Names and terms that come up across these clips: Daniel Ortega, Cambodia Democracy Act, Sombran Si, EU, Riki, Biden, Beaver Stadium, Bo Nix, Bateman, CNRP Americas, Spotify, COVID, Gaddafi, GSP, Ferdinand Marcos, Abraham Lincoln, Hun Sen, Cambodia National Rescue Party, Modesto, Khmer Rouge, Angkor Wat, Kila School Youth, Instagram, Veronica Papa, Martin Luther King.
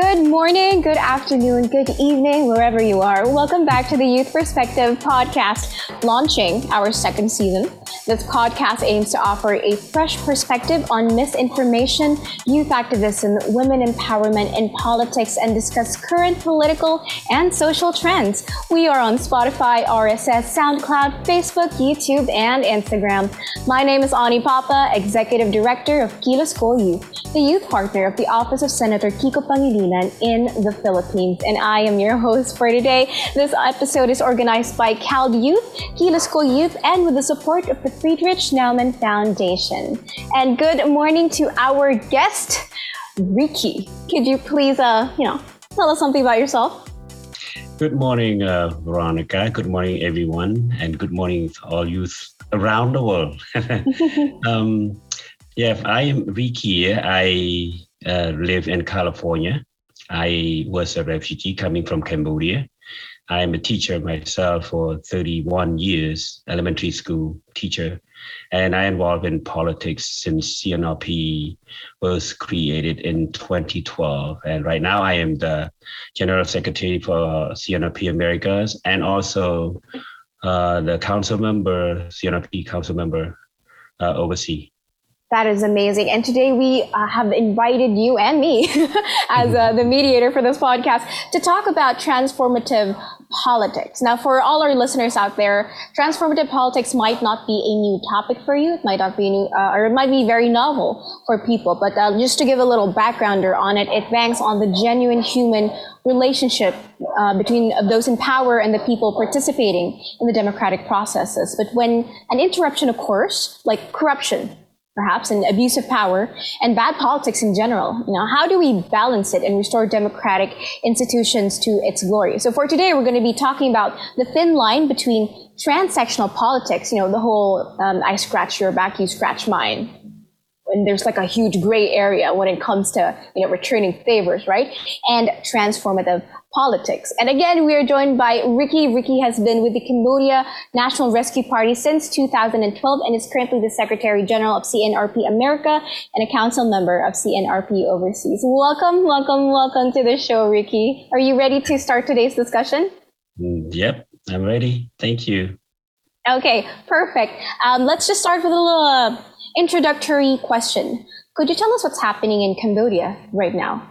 Good morning, good afternoon, good evening, wherever you are. Welcome back to the Youth Perspective podcast, launching our second season. This podcast aims to offer a fresh perspective on misinformation, youth activism, women empowerment, and politics, and discuss current political and social trends. We are on Spotify, RSS, SoundCloud, Facebook, YouTube, and Instagram. My name is Ani Papa, Executive Director of Kila School Youth, the youth partner of the Office of Senator Kiko Pangilinan in the Philippines, and I am your host for today. This episode is organized by CALD Youth, Kila School Youth, and with the support of the Friedrich Naumann Foundation. And good morning to our guest, Riki. Could you please, tell us something about yourself? Good morning, Veronica. Good morning, everyone, and good morning to all youth around the world. I am Riki. I live in California. I was a refugee coming from Cambodia. I am a teacher myself for 31 years, elementary school teacher, and I involved in politics since CNRP was created in 2012. And right now I am the General Secretary for CNRP Americas and also the council member, CNRP council member overseas. That is amazing. And today we have invited you and me as the mediator for this podcast to talk about transformative politics. Now, for all our listeners out there, transformative politics might not be a new topic for you. It might not be new, or it might be very novel for people. But just to give a little backgrounder on it, it banks on the genuine human relationship between those in power and the people participating in the democratic processes. But when an interruption occurs, like corruption, perhaps, and abuse of power and bad politics in general, how do we balance it and restore democratic institutions to its glory? So for today, we're going to be talking about the thin line between transactional politics, the whole I scratch your back, you scratch mine. And there's like a huge gray area when it comes to, returning favors, right? And transformative politics. And again, we are joined by Riki. Riki has been with the Cambodia National Rescue Party since 2012 and is currently the Secretary General of CNRP America and a council member of CNRP Overseas. Welcome, welcome, welcome to the show, Riki. Are you ready to start today's discussion? Yep, I'm ready. Thank you. Okay, perfect. Let's just start with a little introductory question. Could you tell us what's happening in Cambodia right now?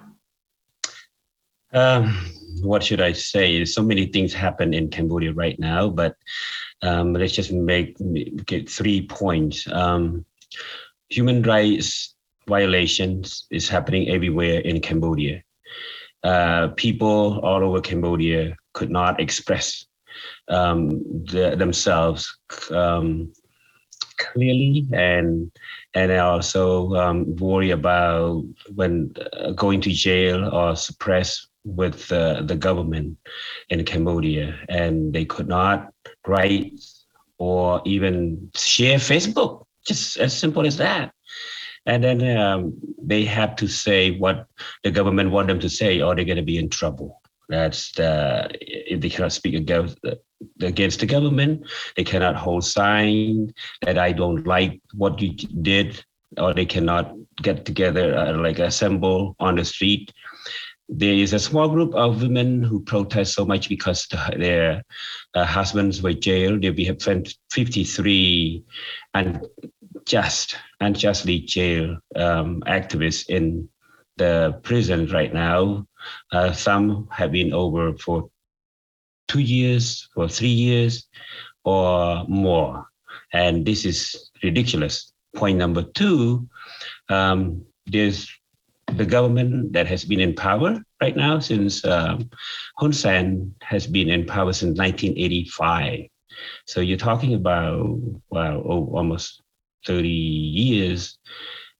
What should I say? So many things happen in Cambodia right now, but let's just get 3 points. Human rights violations is happening everywhere in Cambodia. People all over Cambodia could not express themselves clearly, and I also worry about when going to jail or suppressed with the government in Cambodia, and they could not write or even share Facebook, just as simple as that. And then they have to say what the government want them to say, or they're going to be in trouble. That's if they cannot speak against the government, they cannot hold sign that I don't like what you did, or they cannot get together, assemble on the street. There is a small group of women who protest so much because their husbands were jailed. We have 53 unjustly jailed activists in the prison right now. Some have been over for 2 years, for 3 years, or more. And this is ridiculous. Point number two, there's the government that has been in power right now since Hun Sen has been in power since 1985. So you're talking about almost 30 years,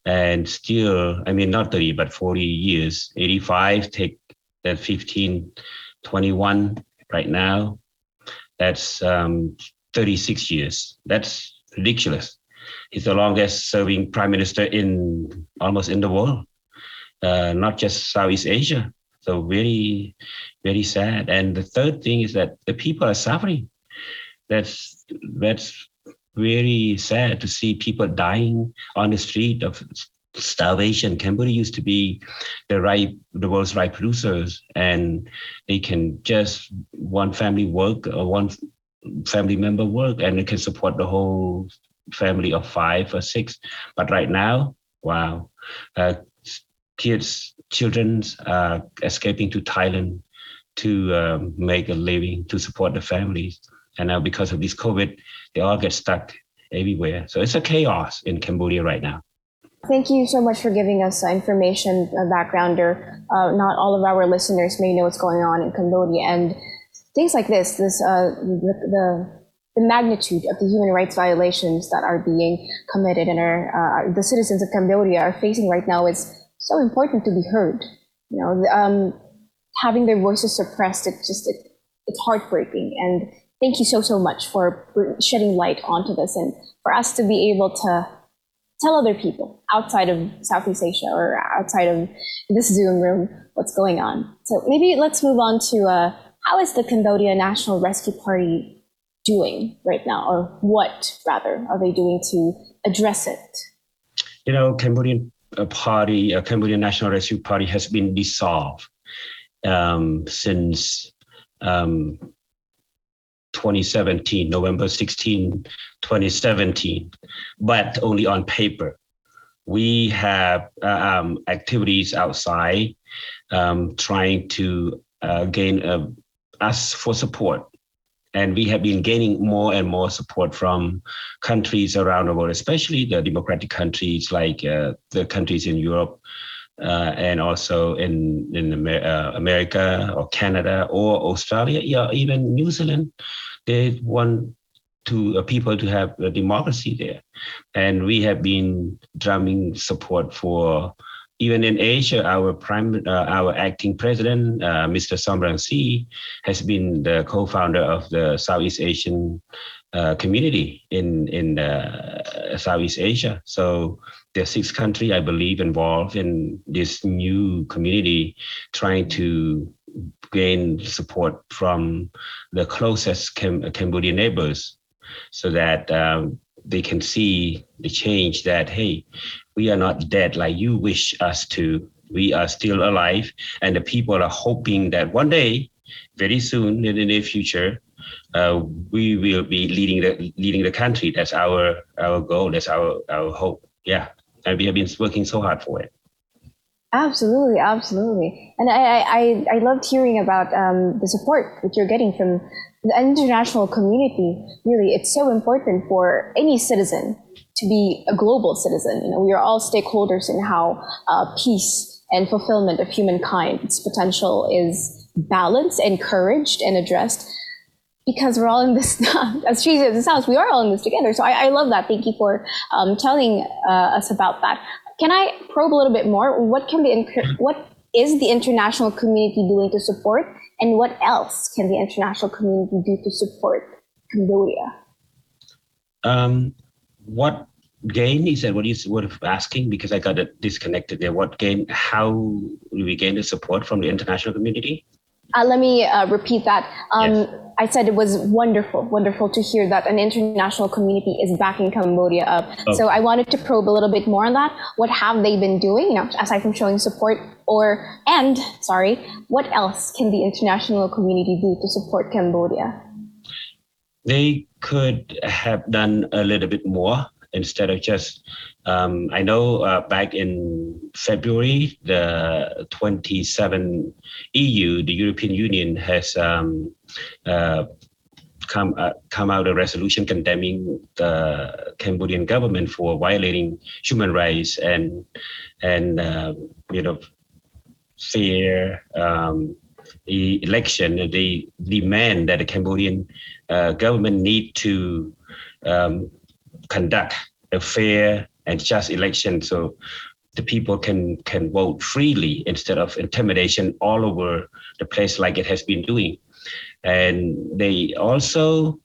and still, not 30, but 40 years. 85, take that 15, 21 right now. That's 36 years. That's ridiculous. He's the longest serving prime minister almost in the world. Not just Southeast Asia. So very, very sad. And the third thing is that the people are suffering. That's very sad to see people dying on the street of starvation. Cambodia used to be the world's rice producers, and they can just one family work or one family member work, and it can support the whole family of 5 or 6. But right now, wow, children are escaping to Thailand to make a living, to support the families. And now because of this COVID, they all get stuck everywhere. So it's a chaos in Cambodia right now. Thank you so much for giving us information, a backgrounder. Not all of our listeners may know what's going on in Cambodia, and things like the magnitude of the human rights violations that are being committed and are the citizens of Cambodia are facing right now is so important to be heard. You know, having their voices suppressed, it's heartbreaking. And thank you so much for shedding light onto this, and for us to be able to tell other people outside of Southeast Asia or outside of this Zoom room what's going on. So maybe let's move on to how is the Cambodia National Rescue Party doing right now, or what rather are they doing to address it? You know, Cambodia National Rescue Party has been dissolved since 2017, November 16, 2017, but only on paper. We have activities outside trying to gain us for support. And we have been gaining more and more support from countries around the world, especially the democratic countries like the countries in Europe and also in America or Canada or Australia, even New Zealand. They want people to have a democracy there. And we have been drumming support for, even in Asia, our acting president, Mr. Sombran Si, has been the co-founder of the Southeast Asian community in Southeast Asia. So there are 6 countries, I believe, involved in this new community, trying to gain support from the closest Cambodian neighbors, so that they can see the change that, hey, we are not dead like you wish us to. We are still alive, and the people are hoping that one day, very soon in the near future, we will be leading the country. That's our goal. That's our hope. Yeah, and we have been working so hard for it. Absolutely, absolutely. And I loved hearing about the support that you're getting from the international community. Really, it's so important for any citizen to be a global citizen. You know, we are all stakeholders in how peace and fulfillment of humankind, its potential, is balanced, encouraged, and addressed, because we're all in this, as cheesy as it sounds, we are all in this together. So I love that. Thank you for telling us about that. Can I probe a little bit more? What is the international community doing to support, and what else can the international community do to support Cambodia? What gain is that? What is worth asking? Because I got disconnected there. What gain? How do we gain the support from the international community? Let me repeat that. Yes. I said it was wonderful to hear that an international community is backing Cambodia up. Okay. So I wanted to probe a little bit more on that. What have they been doing? You know, aside from showing support, what else can the international community do to support Cambodia? They could have done a little bit more instead of just, I know back in February, the 27 EU, the European Union, has come out a resolution condemning the Cambodian government for violating human rights and fair election. They demand that the Cambodian government need to conduct a fair and just election, so the people can vote freely instead of intimidation all over the place like it has been doing. And they also,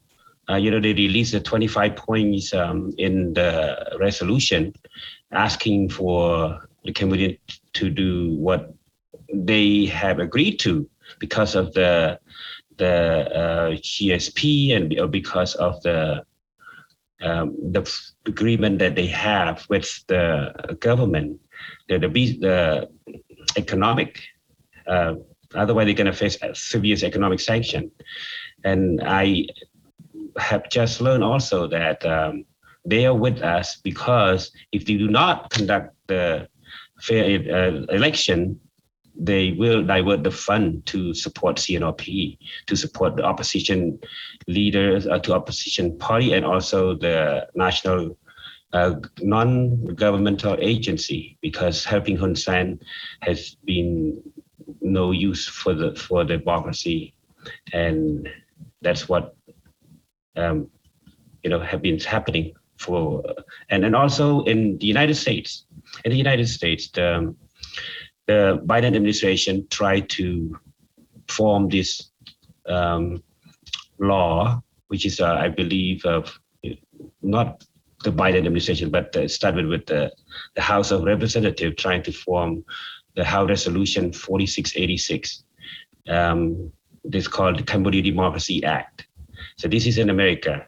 they released the 25 points in the resolution, asking for the Cambodian to do what they have agreed to because of the GSP and because of the the agreement that they have with the government, the economic, otherwise they're going to face severe economic sanction. And I have just learned also that they are with us because if they do not conduct the fair election, they will divert the fund to support CNRP, to support the opposition leaders, to opposition party, and also the national non-governmental agency, because helping Hun Sen has been no use for the democracy, and that's what have been happening for. And also in the United States, the Biden administration tried to form this law, which is, I believe, not the Biden administration, but it started with the House of Representatives trying to form the House Resolution 4686. It's called the Cambodia Democracy Act. So this is in America,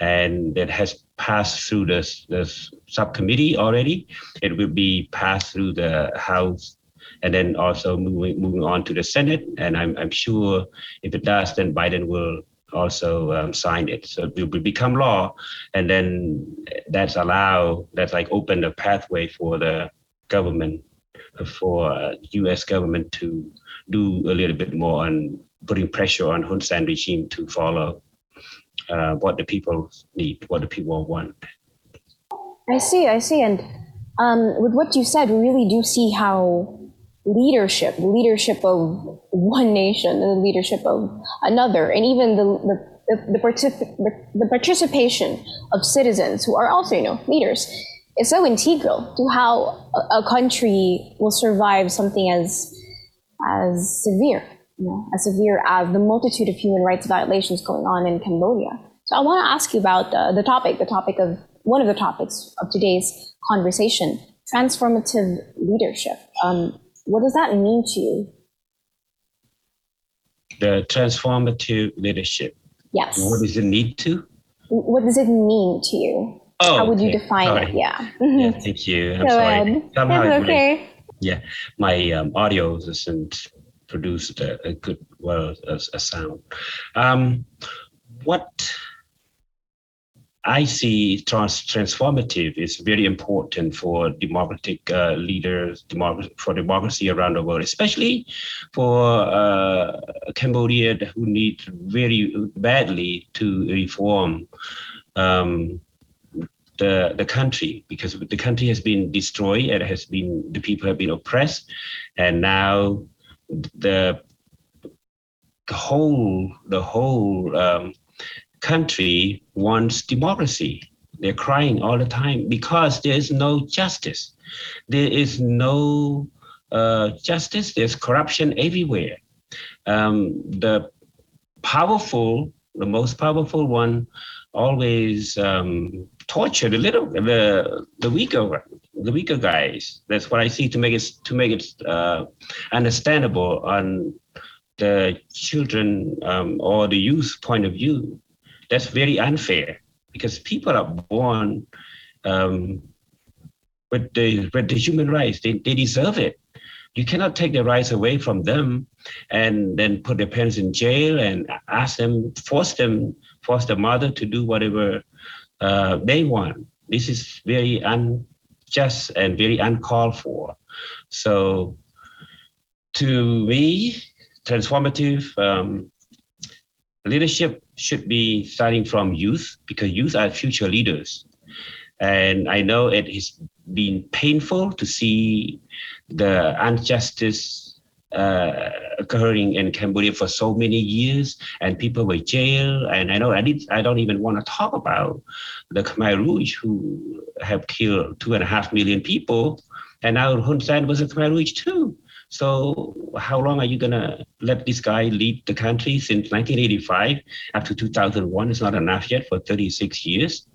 and that has passed through the subcommittee already. It will be passed through the House, and then also moving on to the Senate. And I'm sure if it does, then Biden will also sign it. So it will become law, and then that's open the pathway for the government, for U.S. government to do a little bit more on putting pressure on Hun Sen regime to follow what the people need, what the people want. I see. And with what you said, we really do see how leadership of one nation and the leadership of another, and even the participation of citizens who are also, leaders, is so integral to how a country will survive something as severe, as severe as the multitude of human rights violations going on in Cambodia. So I want to ask you about the topic of one of the topics of today's conversation, transformative leadership. What does that mean to you? The transformative leadership. Yes. What does it mean to you? Oh, how would you define it? Yeah. Yeah. Thank you. I'm sorry. Somehow it's okay. My audio isn't produced a good sound. What I see transformative is very important for democratic leaders, for democracy around the world, especially for Cambodia who need very badly to reform the country, because the country has been destroyed, and the people have been oppressed, and now the whole country wants democracy. They're crying all the time because there is no justice. There is no justice. There's corruption everywhere. The most powerful one, always torture the weaker guys. That's what I see, to make it understandable on the children or the youth point of view. That's very unfair, because people are born with the human rights. They deserve it. You cannot take the rights away from them and then put their parents in jail and force the mother to do whatever they want. This is very unjust and very uncalled for. So to me, transformative leadership should be starting from youth, because youth are future leaders. And I know it has been painful to see the injustice occurring in Cambodia for so many years, and people were jailed. And I know I don't even want to talk about the Khmer Rouge, who have killed 2.5 million people, and now Hun Sen was a Khmer Rouge too. So how long are you going to let this guy lead the country? Since 1985 up to 2001, it's not enough yet, for 36 years.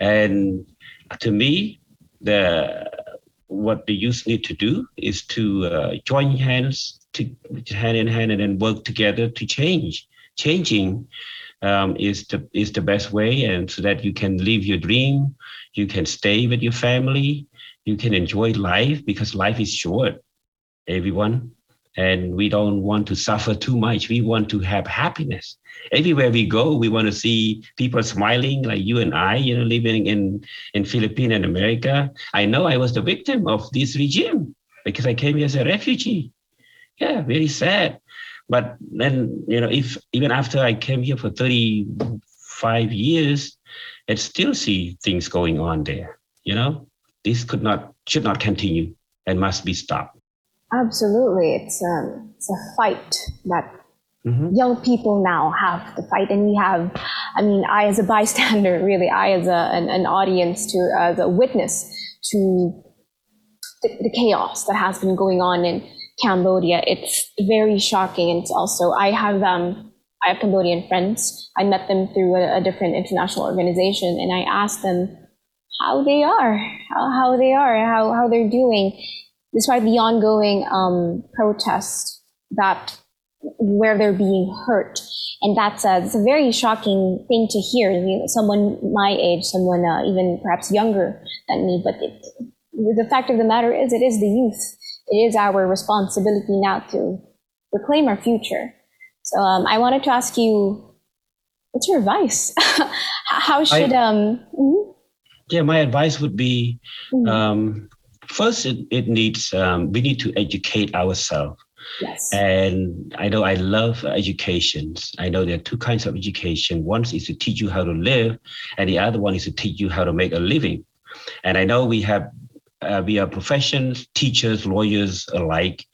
And to me, what the youth need to do is to join hands, hand in hand, and then work together to changing is the best way, and so that you can live your dream, you can stay with your family, you can enjoy life, because life is short, everyone. And we don't want to suffer too much. We want to have happiness. Everywhere we go, we want to see people smiling, like you and I, you know, living in Philippines and America. I know I was the victim of this regime because I came here as a refugee. Yeah, very sad. But then, you know, if even after I came here for 35 years, I still see things going on there. You know, this should not continue and must be stopped. Absolutely. It's a fight that young people now have to fight. And we have, I mean, I as a bystander, really, I as an audience to, as a witness to the chaos that has been going on in Cambodia. It's very shocking. And it's also, I have Cambodian friends. I met them through a different international organization, and I asked them how they're doing, despite the ongoing protests that where they're being hurt. And that's it's a very shocking thing to hear. Someone my age, someone even perhaps younger than me, but the fact of the matter is it is the youth. It is our responsibility now to reclaim our future. So I wanted to ask you, what's your advice? How should... Yeah, my advice would be... First, it needs, we need to educate ourselves. Yes. And I know I love educations. I know there are two kinds of education. One is to teach you how to live, and the other one is to teach you how to make a living. And I know we are professions, teachers, lawyers alike,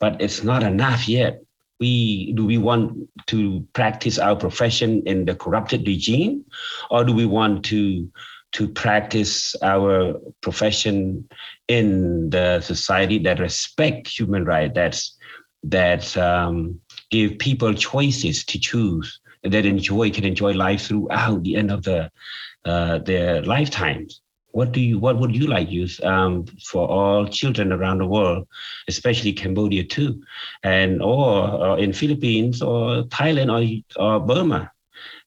but it's not enough yet. Do we want to practice our profession in the corrupted regime, or do we want to practice our profession in the society that respect human rights, that give people choices to choose, and that can enjoy life throughout the end of their lifetimes? What would you like use for all children around the world, especially Cambodia too, and or in Philippines or Thailand or Burma?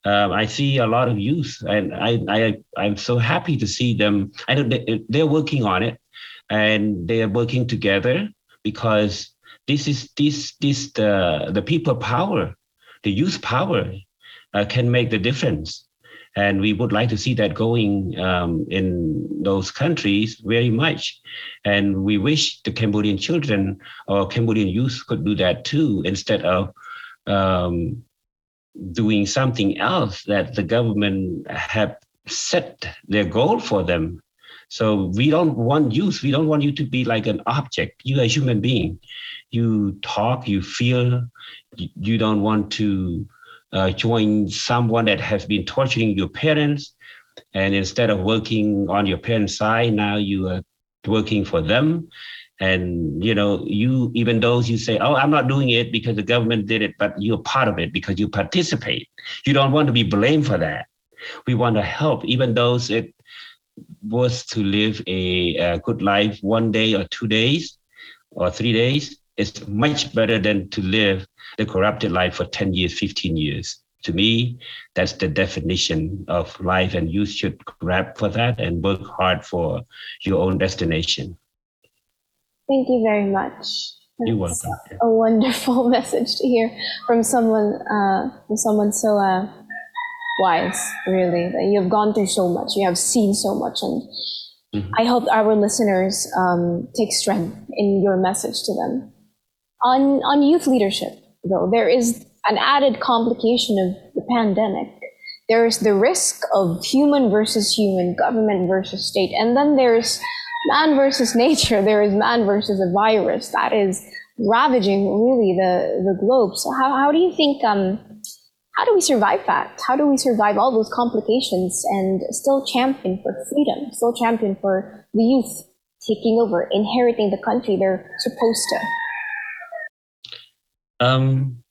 I see a lot of youth, and I'm so happy to see them. I know they're working on it, and they are working together, because this is the people power, the youth power, can make the difference, and we would like to see that going in those countries very much, and we wish the Cambodian children or Cambodian youth could do that too, instead of doing something else that the government have set their goal for them. So we don't want youth. We don't want you to be like an object. You are a human being. You talk, you feel. You don't want to join someone that has been torturing your parents. And instead of working on your parents' side, now you are working for them. And, you know, you, even though you say, oh, I'm not doing it because the government did it, but you're part of it because you participate. You don't want to be blamed for that. We want to help, even though it was to live a good life one day or 2 days or 3 days. It's much better than to live the corrupted life for 10 years, 15 years. To me, that's the definition of life, and you should grab for that and work hard for your own destination. Thank you very much. You're welcome. A wonderful message to hear from someone so wise, really. That you have gone through so much, you have seen so much, and I hope our listeners take strength in your message to them. On youth leadership, though, there is an added complication of the pandemic. There is the risk of human versus human, government versus state, and then there's man versus nature. There is man versus a virus that is ravaging really the globe. So how do you think, how do we survive that? How do we survive all those complications and still champion for freedom, still champion for the youth taking over, inheriting the country they're supposed to?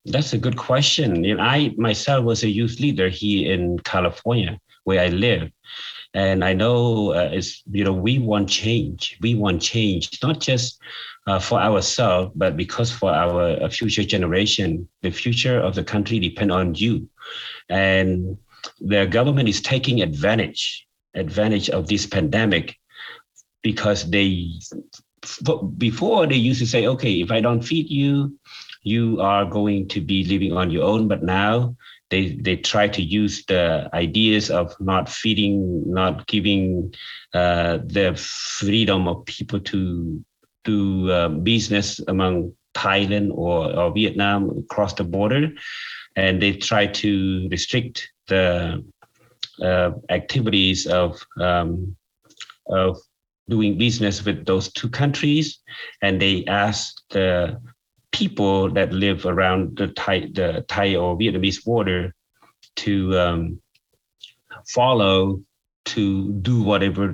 That's a good question. And I myself was a youth leader here in California where I live. And I know we want change. We want change, not just for ourselves, but because for our future generation, the future of the country depends on you. And the government is taking advantage of this pandemic because before they used to say, okay, if I don't feed you, you are going to be living on your own. But now they try to use the ideas of not feeding, not giving the freedom of people to do business among Thailand or Vietnam across the border. And they try to restrict the activities of doing business with those two countries. And they ask the people that live around the Thai or Vietnamese border to follow, to do whatever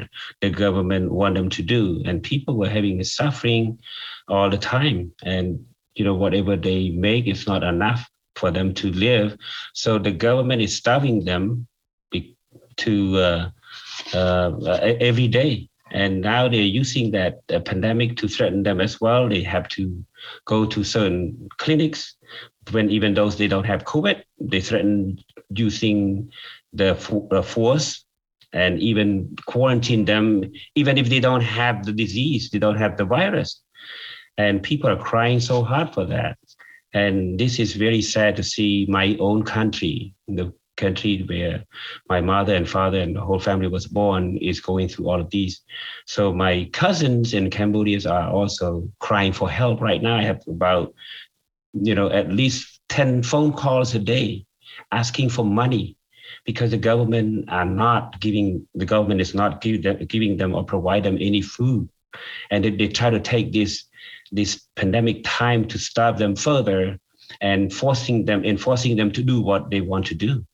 the government want them to do. And people were having suffering all the time. And, whatever they make is not enough for them to live. So the government is starving them to every day. And now they're using that pandemic to threaten them as well. They have to go to certain clinics when even those they don't have COVID, they threaten using the force and even quarantine them, even if they don't have the disease, they don't have the virus. And people are crying so hard for that. And this is very sad to see my own country, the country where my mother and father and the whole family was born, is going through all of these. So my cousins in Cambodia are also crying for help right now. I have about, at least 10 phone calls a day asking for money because the government is not giving them or provide them any food. And they try to take this pandemic time to starve them further and enforcing them to do what they want to do.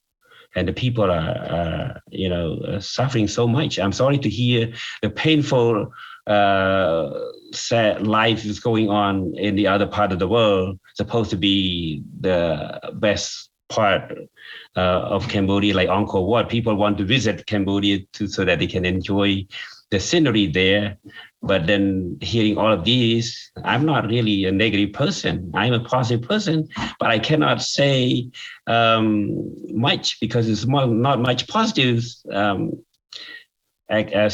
And the people are, suffering so much. I'm sorry to hear the painful, sad life is going on in the other part of the world, supposed to be the best part of Cambodia, like Angkor Wat. People want to visit Cambodia so that they can enjoy the scenery there. But then hearing all of these, I'm not really a negative person. I'm a positive person, but I cannot say much because it's not much positive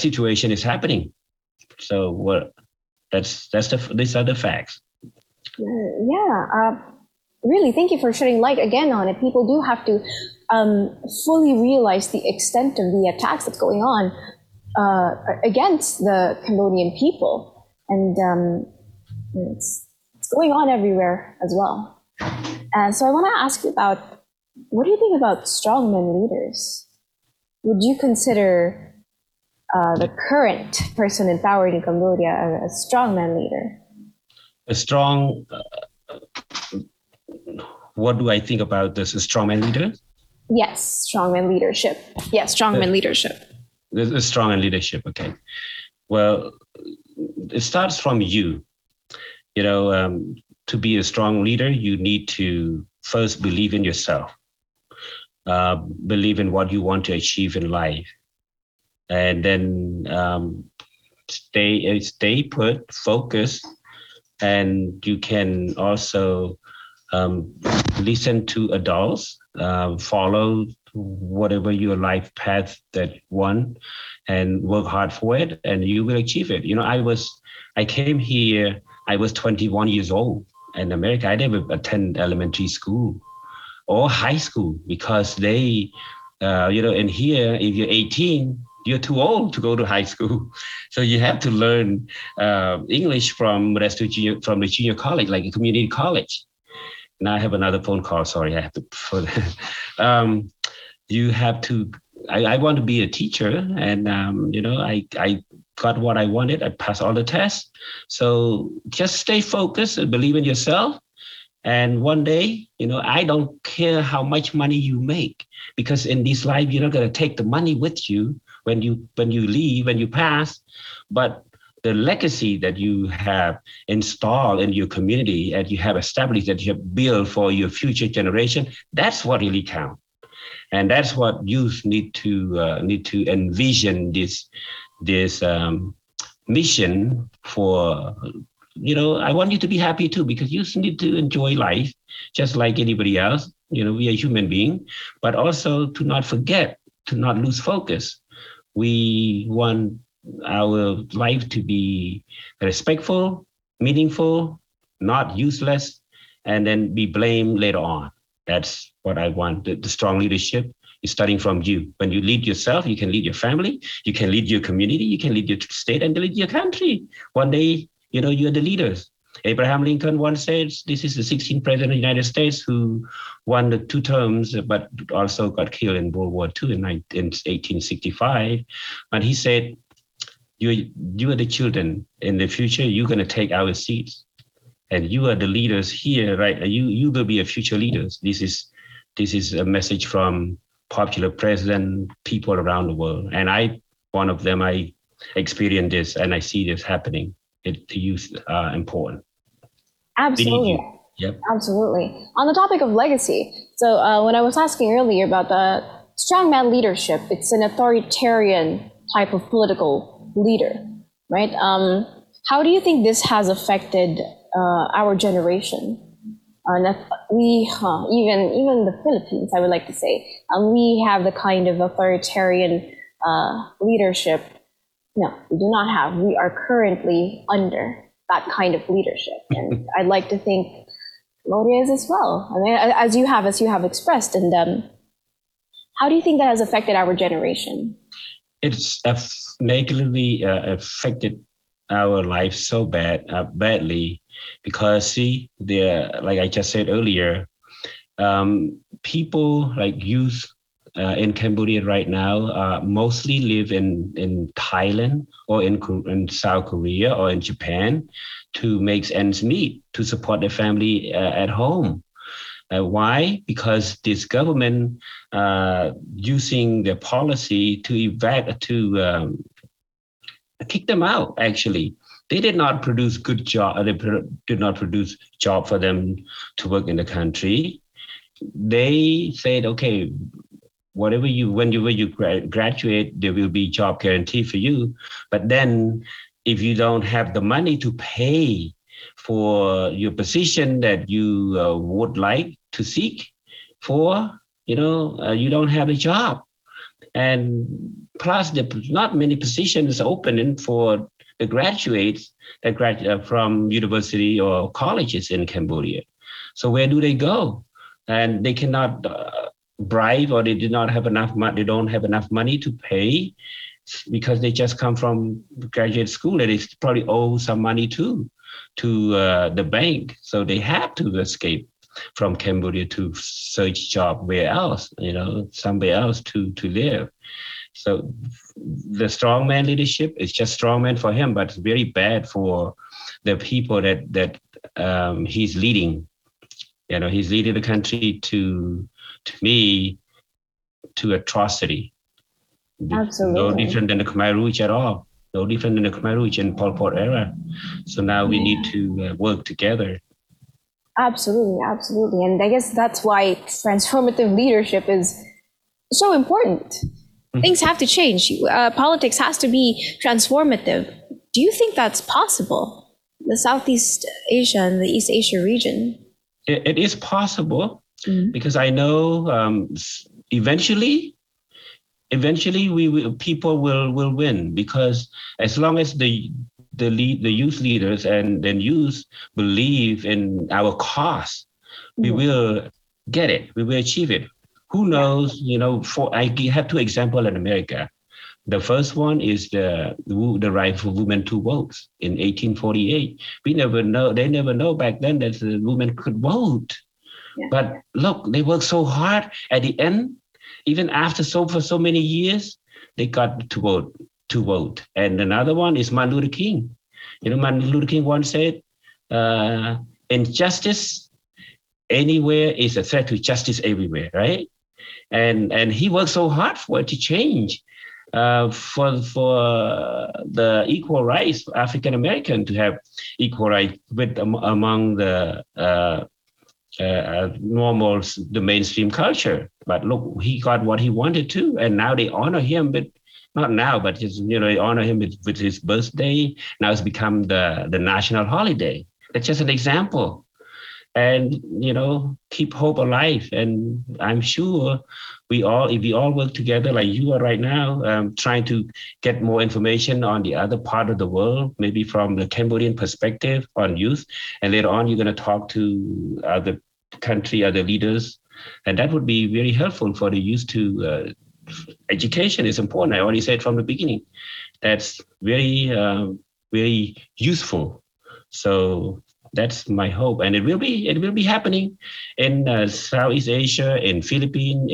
situation is happening. So these are the facts. Yeah, really, thank you for shedding light again on it. People do have to fully realize the extent of the attacks that's going on against the Cambodian people, and it's going on everywhere as well. And so I want to ask you about, what do you think about strongman leaders? Would you consider the current person in power in Cambodia a strongman leader? What do I think about this strongman leader? Yes, strongman leadership. Yes, strongman leadership. Strong in leadership, okay. Well, it starts from you. To be a strong leader, you need to first believe in yourself, believe in what you want to achieve in life, and then stay put, focus, and you can also listen to adults, follow whatever your life path that one, and work hard for it, and you will achieve it. I came here, I was 21 years old in America. I never attend elementary school or high school because they, in here, if you're 18, you're too old to go to high school. So you have to learn English from Modesto, from the junior college, like a community college. Now I have another phone call, sorry, I have to for that. You have to, I want to be a teacher, and, I got what I wanted. I passed all the tests. So just stay focused and believe in yourself. And one day, I don't care how much money you make, because in this life, you're not going to take the money with you when you leave, when you pass. But the legacy that you have installed in your community and you have established, that you have built for your future generation, that's what really counts. And that's what youth need to envision this mission for. You know, I want you to be happy too, because you need to enjoy life just like anybody else. You know, we are human beings, but also to not forget, to not lose focus. We want our life to be respectful, meaningful, not useless, and then be blamed later on. That's what I want. The strong leadership is starting from you. When you lead yourself, you can lead your family, you can lead your community, you can lead your state, and lead your country. One day, you know, you're the leaders. Abraham Lincoln once said, this is the 16th president of the United States who won the 2 terms, but also got killed in World War II in 1865. And he said, you are the children. In the future, you're going to take our seats. And you are the leaders here, right? You will be a future leaders. This is a message from popular president, people around the world. And one of them, I experienced this and I see this happening. To youth are important. Absolutely. Yep. Absolutely. On the topic of legacy, so when I was asking earlier about the strongman leadership, it's an authoritarian type of political leader, right? How do you think this has affected our generation? Even the Philippines, I would like to say, we have the kind of authoritarian leadership. No, we do not have. We are currently under that kind of leadership. And I'd like to think Cambodia is as well. I mean, as you have expressed. And how do you think that has affected our generation? It's negatively affected our life so badly, because like I just said earlier, people like youth, in Cambodia right now, mostly live in Thailand or in South Korea or in Japan to make ends meet, to support their family at home. Why? Because this government using their policy to kick them out, actually. They did not produce good job. They did not produce job for them to work in the country. They said, okay, when you graduate, there will be job guarantee for you. But then if you don't have the money to pay for your position that you would like to seek for, you don't have a job. And plus, there's not many positions open for the graduates that graduate from university or colleges in Cambodia. So where do they go? And they cannot bribe, or they don't have enough money to pay, because they just come from graduate school and they probably owe some money too to the bank. So they have to escape from Cambodia to search job somewhere else to live. So the strongman leadership is just strongman for him, but it's very bad for the people that he's leading. He's leading the country to atrocity. Absolutely. No different than the Khmer Rouge at all. No different than the Khmer Rouge and Pol Pot era. So now we need to work together. Absolutely, absolutely. And I guess that's why transformative leadership is so important. Mm-hmm. Things have to change. Politics has to be transformative. Do you think that's possible? The Southeast Asia and the East Asia region? It is possible. Mm-hmm. Because I know eventually people will win, because as long as the youth leaders and then youth believe in our cause, mm-hmm. we will get it. We will achieve it. Who knows? I have 2 examples in America. The first one is the right for women to vote in 1848. We never know. They never know back then that the women could vote. Yeah. But look, they worked so hard. At the end, even after for so many years, they got to vote. And another one is Martin Luther King. Martin Luther King once said, injustice anywhere is a threat to justice everywhere, right? And he worked so hard for it to change, for the equal rights, African American to have equal rights among the normal, the mainstream culture. But look, he got what he wanted to, and now they honor him, but not now, but just, you know, they honor him with his birthday. Now it's become the national holiday. That's just an example. And, you know, keep hope alive. And I'm sure we all, if we all work together like you are right now, trying to get more information on the other part of the world, maybe from the Cambodian perspective on youth. And later on, you're going to talk to other country, other leaders. And that would be very helpful for the youth to, education is important. I already said from the beginning, that's very, very useful. So that's my hope, and it will be happening in Southeast Asia, in Philippines,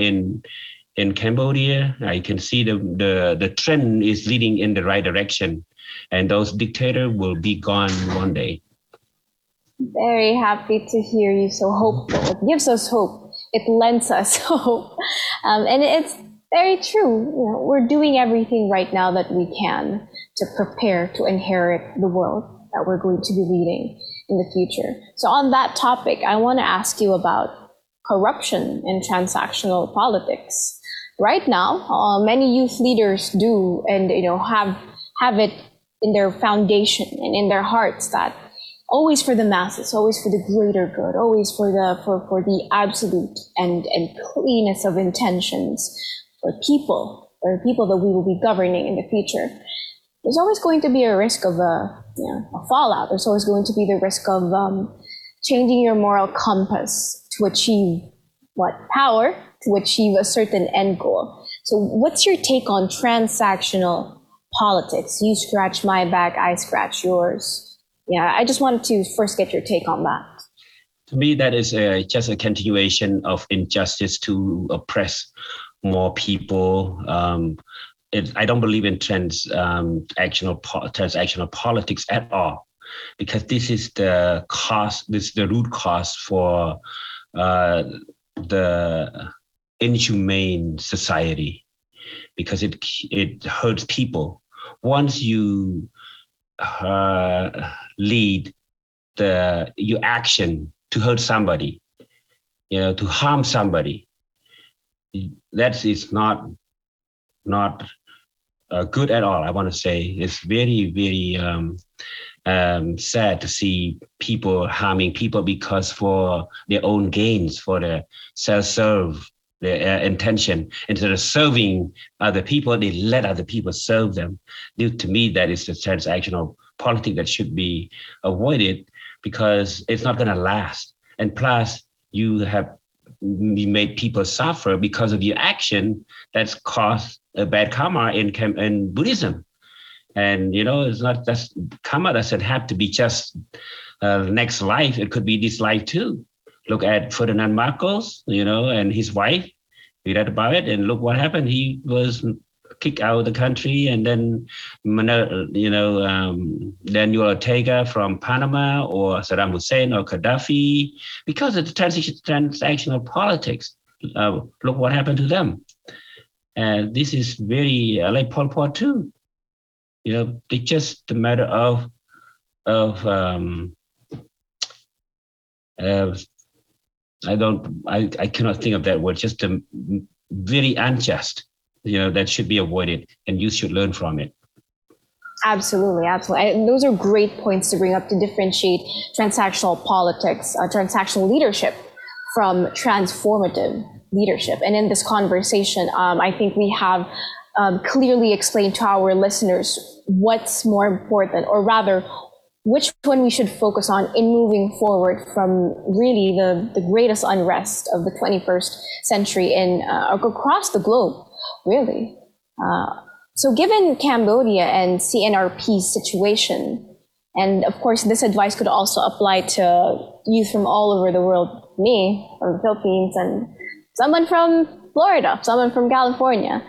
in Cambodia. I can see the trend is leading in the right direction, and those dictators will be gone one day. Very happy to hear you so hopeful. It gives us hope. It lends us hope, and it's very true. You know, we're doing everything right now that we can to prepare to inherit the world that we're going to be leading in the future. So on that topic, I want to ask you about corruption and transactional politics. Right now, many youth leaders do, and you know, have it in their foundation and in their hearts that always for the masses, always for the greater good, always for the absolute and cleanest of intentions for people that we will be governing in the future. There's always going to be a risk of a fallout. There's always going to be the risk of changing your moral compass to achieve power, to achieve a certain end goal. So what's your take on transactional politics? You scratch my back, I scratch yours. Yeah, I just wanted to first get your take on that. To me, that is just a continuation of injustice to oppress more people. I don't believe in transactional politics at all, because this is the cost. This is the root cause for the inhumane society, because it hurts people. Once you lead your action to hurt somebody, you know, to harm somebody, that is not. Good at all, I want to say. It's very, very sad to see people harming people because for their own gains, for their self-serve, their intention. Instead of serving other people, they let other people serve them. To me, that is the transactional politics that should be avoided, because it's not going to last. And plus, you have made people suffer because of your action. That's caused a bad karma in Buddhism. And, you know, it's not just karma doesn't have to be just next life. It could be this life too. Look at Ferdinand Marcos, you know, and his wife. We read about it, and look what happened. He was kicked out of the country, and then, you know, Daniel Ortega from Panama, or Saddam Hussein, or Gaddafi, because of the transactional politics. Look what happened to them. And this is very like Pol Pot too. You know, it's just a matter of I cannot think of that word. Just a very unjust. You know, that should be avoided, and you should learn from it. Absolutely, absolutely. And those are great points to bring up, to differentiate transactional politics, transactional leadership from transformative leadership. And in this conversation, I think we have clearly explained to our listeners what's more important, or rather, which one we should focus on in moving forward from really the greatest unrest of the 21st century in across the globe. Really? So given Cambodia and CNRP's situation, and of course, this advice could also apply to youth from all over the world, me from the Philippines and someone from Florida, someone from California.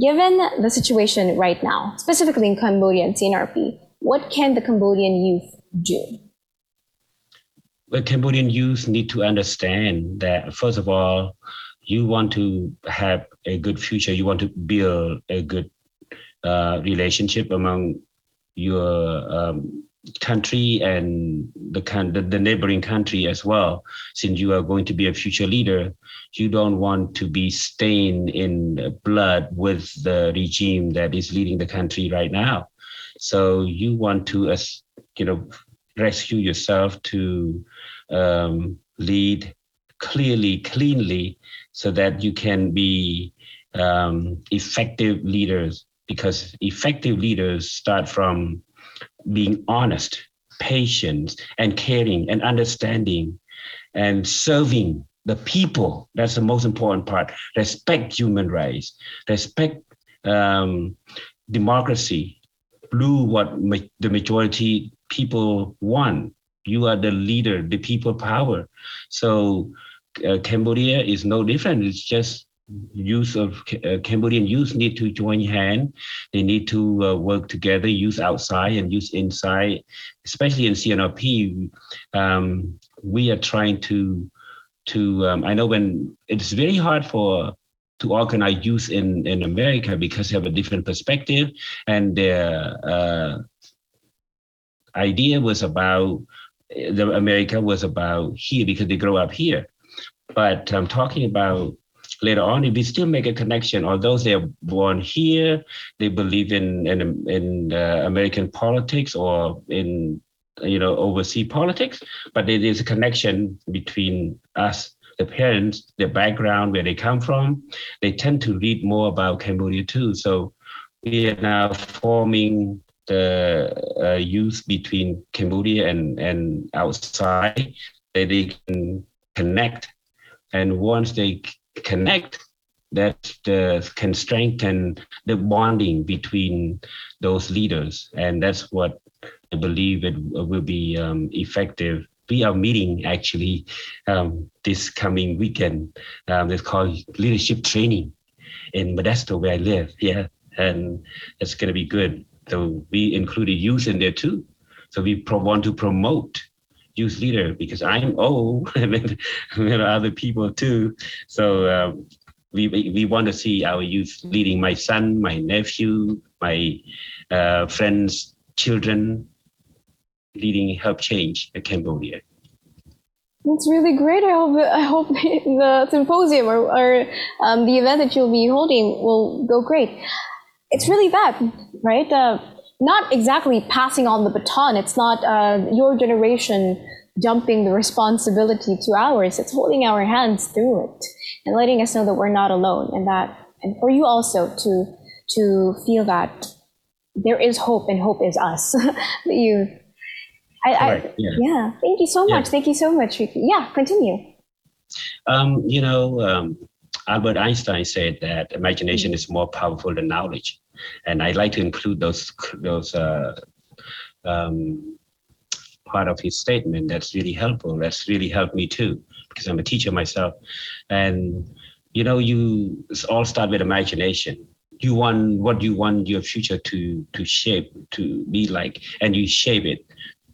Given the situation right now, specifically in Cambodia and CNRP, what can the Cambodian youth do? Well, Cambodian youth need to understand that, first of all, you want to have a good future. You want to build a good relationship among your country and the neighboring country as well. Since you are going to be a future leader, you don't want to be stained in blood with the regime that is leading the country right now. So you want to, rescue yourself to lead clearly, cleanly, so that you can be effective leaders, because effective leaders start from being honest, patient, and caring, and understanding, and serving the people. That's the most important part. Respect human rights, respect democracy, do what the majority people want. You are the leader, the people power. So Cambodia is no different. It's just youth of Cambodian youth need to join hand. They need to work together, youth outside and youth inside, especially in CNRP. We are trying to I know when it's very hard to organize youth in America because they have a different perspective, and their idea was about the America was about here because they grow up here. But I'm talking about later on, if we still make a connection, although they are born here, they believe in American politics or in overseas politics, but there is a connection between us, the parents, their background, where they come from. They tend to read more about Cambodia too. So we are now forming the youth between Cambodia and outside, that they can connect. And once they connect, that can strengthen the bonding between those leaders. And that's what I believe it will be effective. We are meeting actually this coming weekend. It's called leadership training in Modesto, where I live. Yeah, and it's going to be good. So we included youth in there too. So we want to promote youth leader because I'm old and there are other people too. So we want to see our youth leading. My son, my nephew, my friends, children leading, help change Cambodia. That's really great. I hope the symposium or the event that you'll be holding will go great. It's really that, right? Not exactly passing on the baton. It's not your generation dumping the responsibility to ours. It's holding our hands through it and letting us know that we're not alone, and for you also to feel that there is hope, and hope is us. Thank you so much. Yeah. Thank you so much, Riki. Yeah, continue. Albert Einstein said that imagination is more powerful than knowledge. And I like to include those part of his statement. That's really helpful. That's really helped me too, because I'm a teacher myself. And you all start with imagination. You want what you want your future to shape, to be like, and you shape it.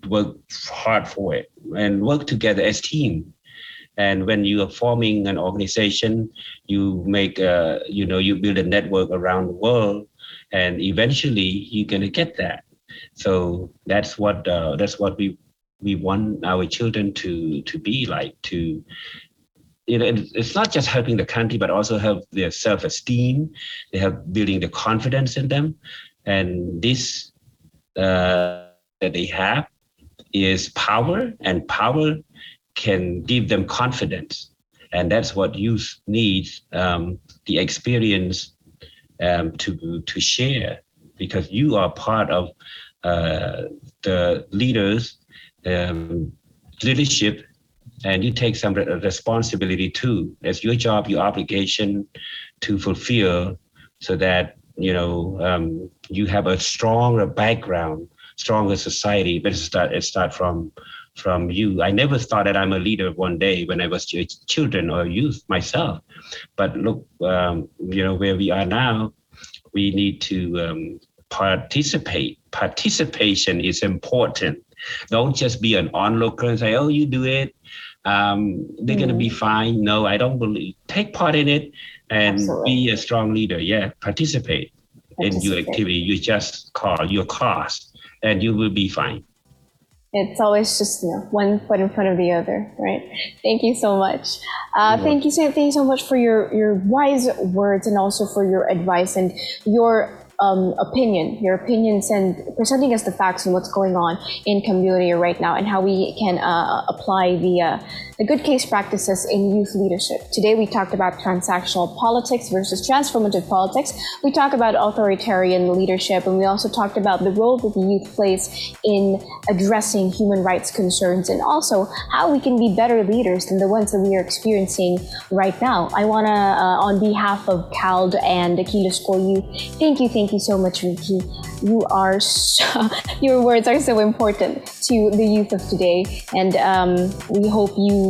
Work hard for it and work together as team. And when you are forming an organization, you make you build a network around the world. And eventually, you're gonna get that. So that's what we want our children to be like. It's not just helping the country, but also help their self-esteem. They help building the confidence in them, and this that they have is power, and power can give them confidence, and that's what youth needs. The experience. To share, because you are part of the leaders, leadership, and you take some responsibility too. That's your job, your obligation to fulfill, so that you have a stronger background, stronger society. But it starts from you. I never thought that I'm a leader one day when I was children or youth myself. But look, where we are now, we need to participate. Participation is important. Don't just be an onlooker and say, oh, you do it. They're going to be fine. No, I don't believe. Take part in it and Absolutely. Be a strong leader. Yeah, participate in your activity. You just call your cause and you will be fine. It's always just, you know, one foot in front of the other, right? Thank you so much. Thank you so much for your wise words, and also for your advice and your opinions, and presenting us the facts and what's going on in Cambodia right now, and how we can apply the good case practices in youth leadership. Today we talked about transactional politics versus transformative politics. We talked about authoritarian leadership, and we also talked about the role that the youth plays in addressing human rights concerns, and also how we can be better leaders than the ones that we are experiencing right now. I want to, on behalf of CALD and the Kila School Youth, thank you so much, Riki. Your words are so important to the youth of today, and we hope you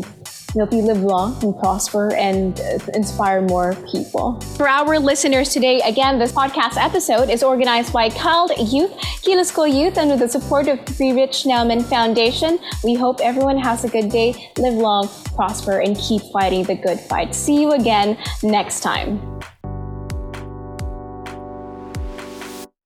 live long and prosper and inspire more people. For our listeners today, again, this podcast episode is organized by CALD Youth, Kila School Youth, and with the support of the Friedrich Naumann Foundation. We hope everyone has a good day, live long, prosper, and keep fighting the good fight. See you again next time.